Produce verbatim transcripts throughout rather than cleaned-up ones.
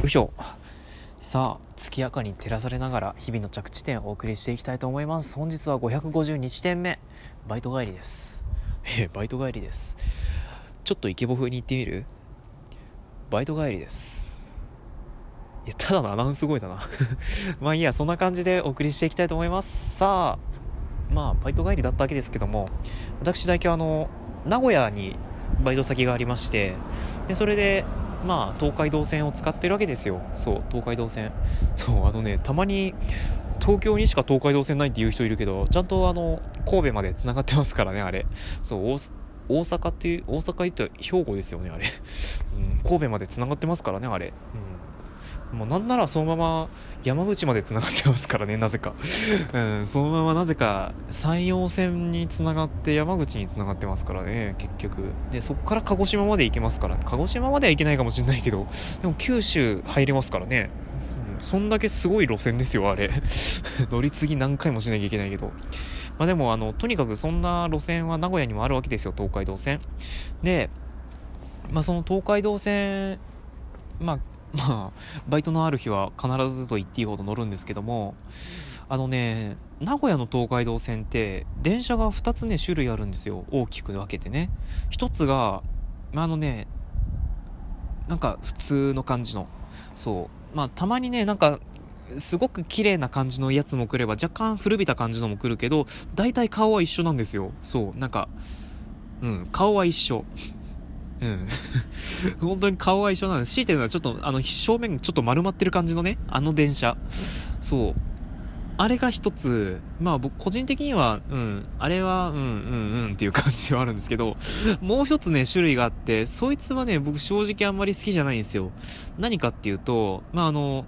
よいしょ。さあ、月明かりに照らされながら日々の着地点をお送りしていきたいと思います。本日はごひゃくごじゅうにちてんめ、バイト帰りです。え、バイト帰りです。ちょっとイケボ風に言ってみる？バイト帰りです。いや、ただのアナウンス声だな。まあいいや、そんな感じでお送りしていきたいと思います。さあ、まあバイト帰りだったわけですけども、私だけあの名古屋にバイト先がありまして、でそれで。まあ、東海道線を使ってるわけですよ。そう、東海道線。そう、あのね、たまに東京にしか東海道線ないっていう人いるけど、ちゃんとあの神戸まで繋がってますからね、あれ。そう、大、大阪っていう、大阪行って兵庫ですよね、あれ。うん、神戸まで繋がってますからね、あれ。うん。もうなんならそのまま山口まで繋がってますからね、なぜか。うん、そのままなぜか山陽線に繋がって山口に繋がってますからね、結局。で、そこから鹿児島まで行けますから、ね、鹿児島までは行けないかもしれないけど、でも九州入れますからね。うん、そんだけすごい路線ですよ、あれ。乗り継ぎ何回もしなきゃいけないけど。まあでも、あの、とにかくそんな路線は名古屋にもあるわけですよ、東海道線。で、まあその東海道線、まあ、まあ、バイトのある日は必ずと言っていいほど乗るんですけども、あのね、名古屋の東海道線って電車がふたつね、種類あるんですよ。大きく分けてね。ひとつが、あのね、なんか普通の感じの、そう、まあたまにね、なんかすごく綺麗な感じのやつも来れば、若干古びた感じのも来るけど、大体顔は一緒なんですよ。そう、なんか、うん、顔は一緒。うん、本当に顔は一緒なので、強いてるのはちょっとあの正面ちょっと丸まってる感じのね、あの電車、そうあれが一つ、まあ僕個人的には、うん、あれはうんうんうんっていう感じではあるんですけど、もう一つね種類があって、そいつはね僕正直あんまり好きじゃないんですよ。何かっていうと、まああの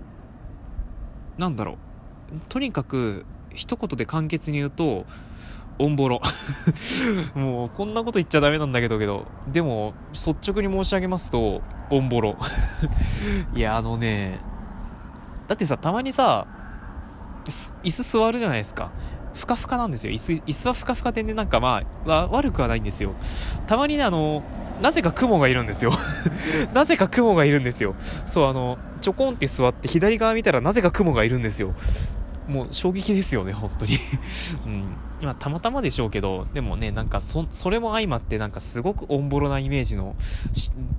なんだろう、とにかく一言で簡潔に言うとオンボロ。もうこんなこと言っちゃダメなんだけどけどでも率直に申し上げますとオンボロ。いやあのね、だってさ、たまにさ椅子座るじゃないですか。ふかふかなんですよ、椅子。椅子はふかふかでね、なんかまあ悪くはないんですよ。たまにね、あのなぜか雲がいるんですよ。なぜか雲がいるんですよ。そう、あのちょこんって座って左側見たらなぜか雲がいるんですよ。もう衝撃ですよね、本当に。うん、今たまたまでしょうけど、でもね、なんか そ, それも相まってなんかすごくオンボロなイメージの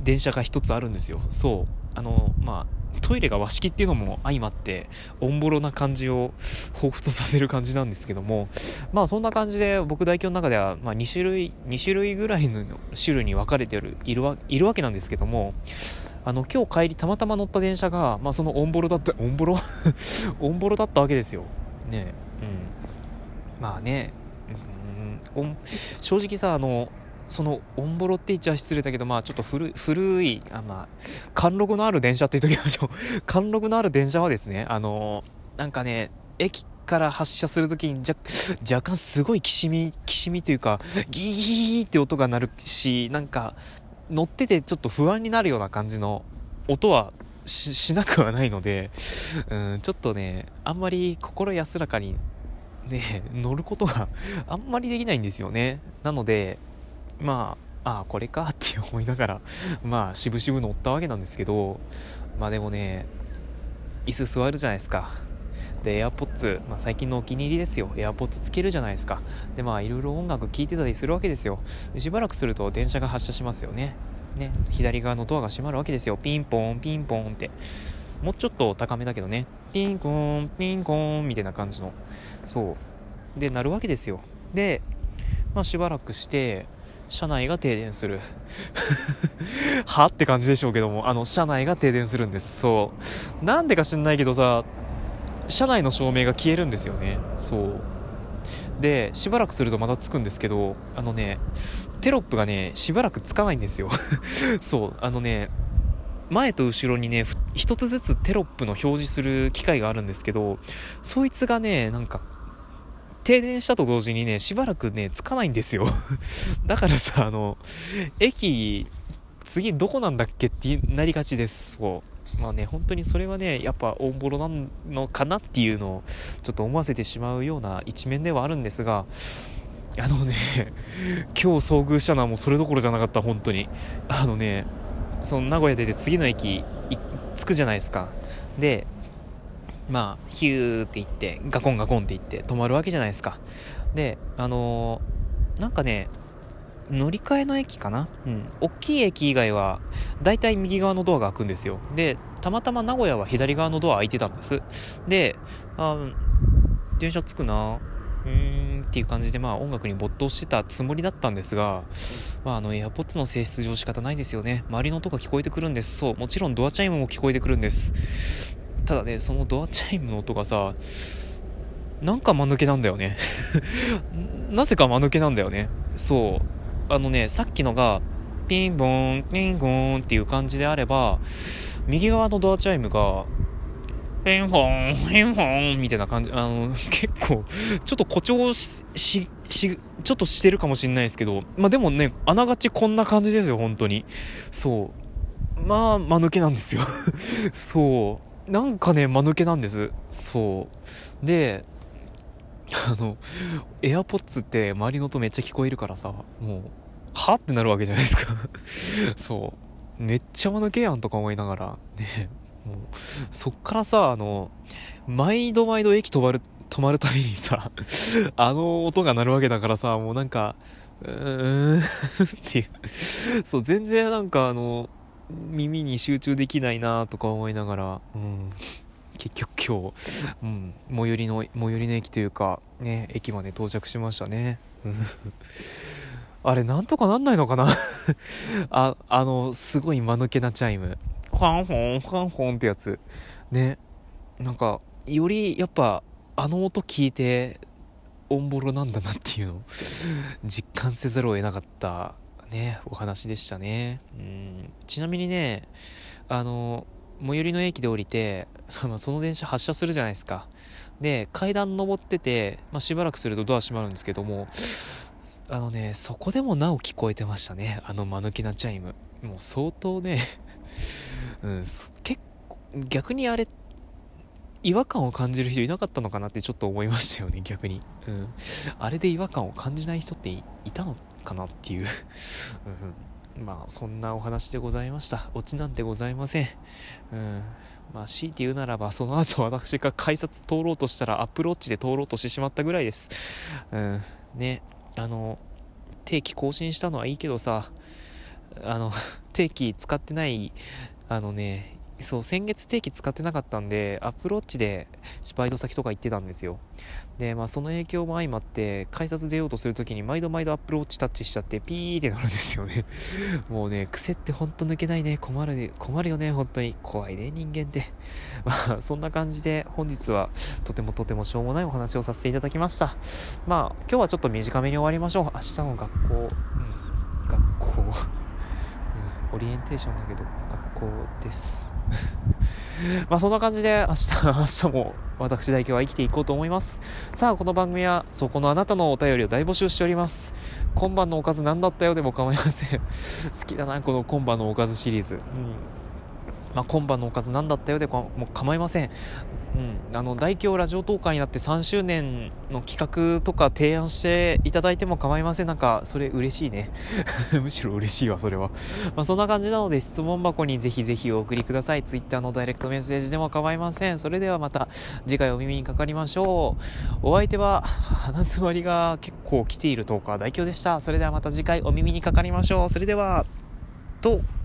電車が一つあるんですよ。そう、あのまあトイレが和式っていうのも相まってオンボロな感じを彷彿とさせる感じなんですけども、まあそんな感じで僕代表の中ではまあにしゅるいぐらいの種類に分かれてるいる わ, いるわけなんですけども。あの今日帰りたまたま乗った電車が、まあ、そのオンボロだったオンボロオンボロだったわけですよね。うん、まあね、うん、正直さ、あのそのオンボロって言っちゃ失礼だけど、まあちょっと 古, 古いあ、まあ、貫禄のある電車って言っておきましょう。貫禄のある電車はですね、あのなんかね、駅から発車するときに若干すごいきしみきしみというかギーって音が鳴るし、なんか乗っててちょっと不安になるような感じの音は し, しなくはないので、うん、ちょっとねあんまり心安らかに、ね、乗ることがあんまりできないんですよね。なのでまあ、あこれかって思いながらまあ渋々乗ったわけなんですけど、まあでもね、椅子座るじゃないですか。でエアポッツ、まあ、最近のお気に入りですよ。エアポッツつけるじゃないですか。でまあいろいろ音楽聴いてたりするわけですよ。でしばらくすると電車が発車しますよね。ね、左側のドアが閉まるわけですよ。ピンポンピンポンって、もうちょっと高めだけどね、ピンコーンピンコーンみたいな感じの、そうで鳴るわけですよ。でまあしばらくして車内が停電する。はって感じでしょうけども、あの車内が停電するんです。そうなんでか知んないけどさ、車内の照明が消えるんですよね。そうでしばらくするとまたつくんですけど、あのねテロップがねしばらくつかないんですよ。そう、あのね前と後ろにね一つずつテロップの表示する機械があるんですけど、そいつがねなんか停電したと同時にねしばらくねつかないんですよ。だからさ、あの駅次どこなんだっけってなりがちです。そうまあね、本当にそれはねやっぱオンボロなのかなっていうのをちょっと思わせてしまうような一面ではあるんですが、あのね今日遭遇したのはもうそれどころじゃなかった。本当にあのね、その名古屋で次の駅つくじゃないですか。でまあヒューっていってガコンガコンっていって止まるわけじゃないですか。であのー、なんかね乗り換えの駅かな、うん、大きい駅以外はだいたい右側のドアが開くんですよ。でたまたま名古屋は左側のドア開いてたんです。であ電車着くなうーんっていう感じで、まあ音楽に没頭してたつもりだったんですが、まああの AirPods の性質上仕方ないですよね。周りの音が聞こえてくるんです。そう、もちろんドアチャイムも聞こえてくるんです。ただね、そのドアチャイムの音がさ、なんか間抜けなんだよねなぜか間抜けなんだよね。そう、あのね、さっきのがピンボーンピンゴーンっていう感じであれば、右側のドアチャイムがピンホーンピンホーンみたいな感じ、あの結構ちょっと誇張しししちょっとしてるかもしれないですけど、まあでもね、あながちこんな感じですよ、本当に。そう、まあ間抜けなんですよそう、なんかね間抜けなんです。そうで、あのエアポッツって周りの音めっちゃ聞こえるからさ、もうはってなるわけじゃないですかそうめっちゃ間抜けやんとか思いながらね、もうそっからさ、あの毎度毎度駅止まる止まるたびにさあの音が鳴るわけだからさ、もうなんかうーんっていう、そう、全然なんかあの耳に集中できないなとか思いながら、うん、結局今日、うん、最寄りの最寄りの駅というかね、駅まで到着しましたねあれなんとかなんないのかなあ、あのすごい間抜けなチャイム、ファンフォンファンフォンってやつね、なんかよりやっぱあの音聞いてオンボロなんだなっていうのを実感せざるを得なかったね、お話でしたね。うん、ちなみにね、あの最寄りの駅で降りてその電車発車するじゃないですか。で階段登ってて、まあ、しばらくするとドア閉まるんですけども、あのね、そこでもなお聞こえてましたね、あの間抜けなチャイム。もう相当ね、うん、結構逆にあれ違和感を感じる人いなかったのかなってちょっと思いましたよね、逆に、うん、あれで違和感を感じない人って い, いたのかなっていう、うん、まあそんなお話でございました。オチなんてございません、うん、まあ強いて言うならば、その後私が改札通ろうとしたらアップルウォッチで通ろうとしてしまったぐらいです、うん、ね、あの定期更新したのはいいけどさ、あの定期使ってない、あのね、そう、先月定期使ってなかったんでアップルウォッチでバイト先とか行ってたんですよ。で、まあ、その影響も相まって改札出ようとするときに毎度毎度アップルウォッチタッチしちゃってピーってなるんですよねもうね、癖ってほんと抜けないね、困るね、困るよね、本当に怖いね、人間って。まあそんな感じで本日はとてもとてもしょうもないお話をさせていただきました。まあ今日はちょっと短めに終わりましょう。明日の学校、うん、学校、うん、オリエンテーションだけど学校ですまあそんな感じで明日明日も私だけは生きていこうと思います。さあ、この番組はそこのあなたのお便りを大募集しております。今晩のおかず何だったよでも構いません好きだな、この今晩のおかずシリーズ、うん、まあ、今晩のおかず何だったよでも構いません、うん、あの大京ラジオトーカーになってさんしゅうねんの企画とか提案していただいても構いません。なんかそれ嬉しいねむしろ嬉しいわそれはまあそんな感じなので、質問箱にぜひぜひお送りください。ツイッターのダイレクトメッセージでも構いません。それではまた次回お耳にかかりましょう。お相手は鼻詰まりが結構来ているトーカー大京でした。それではまた次回お耳にかかりましょう。それではと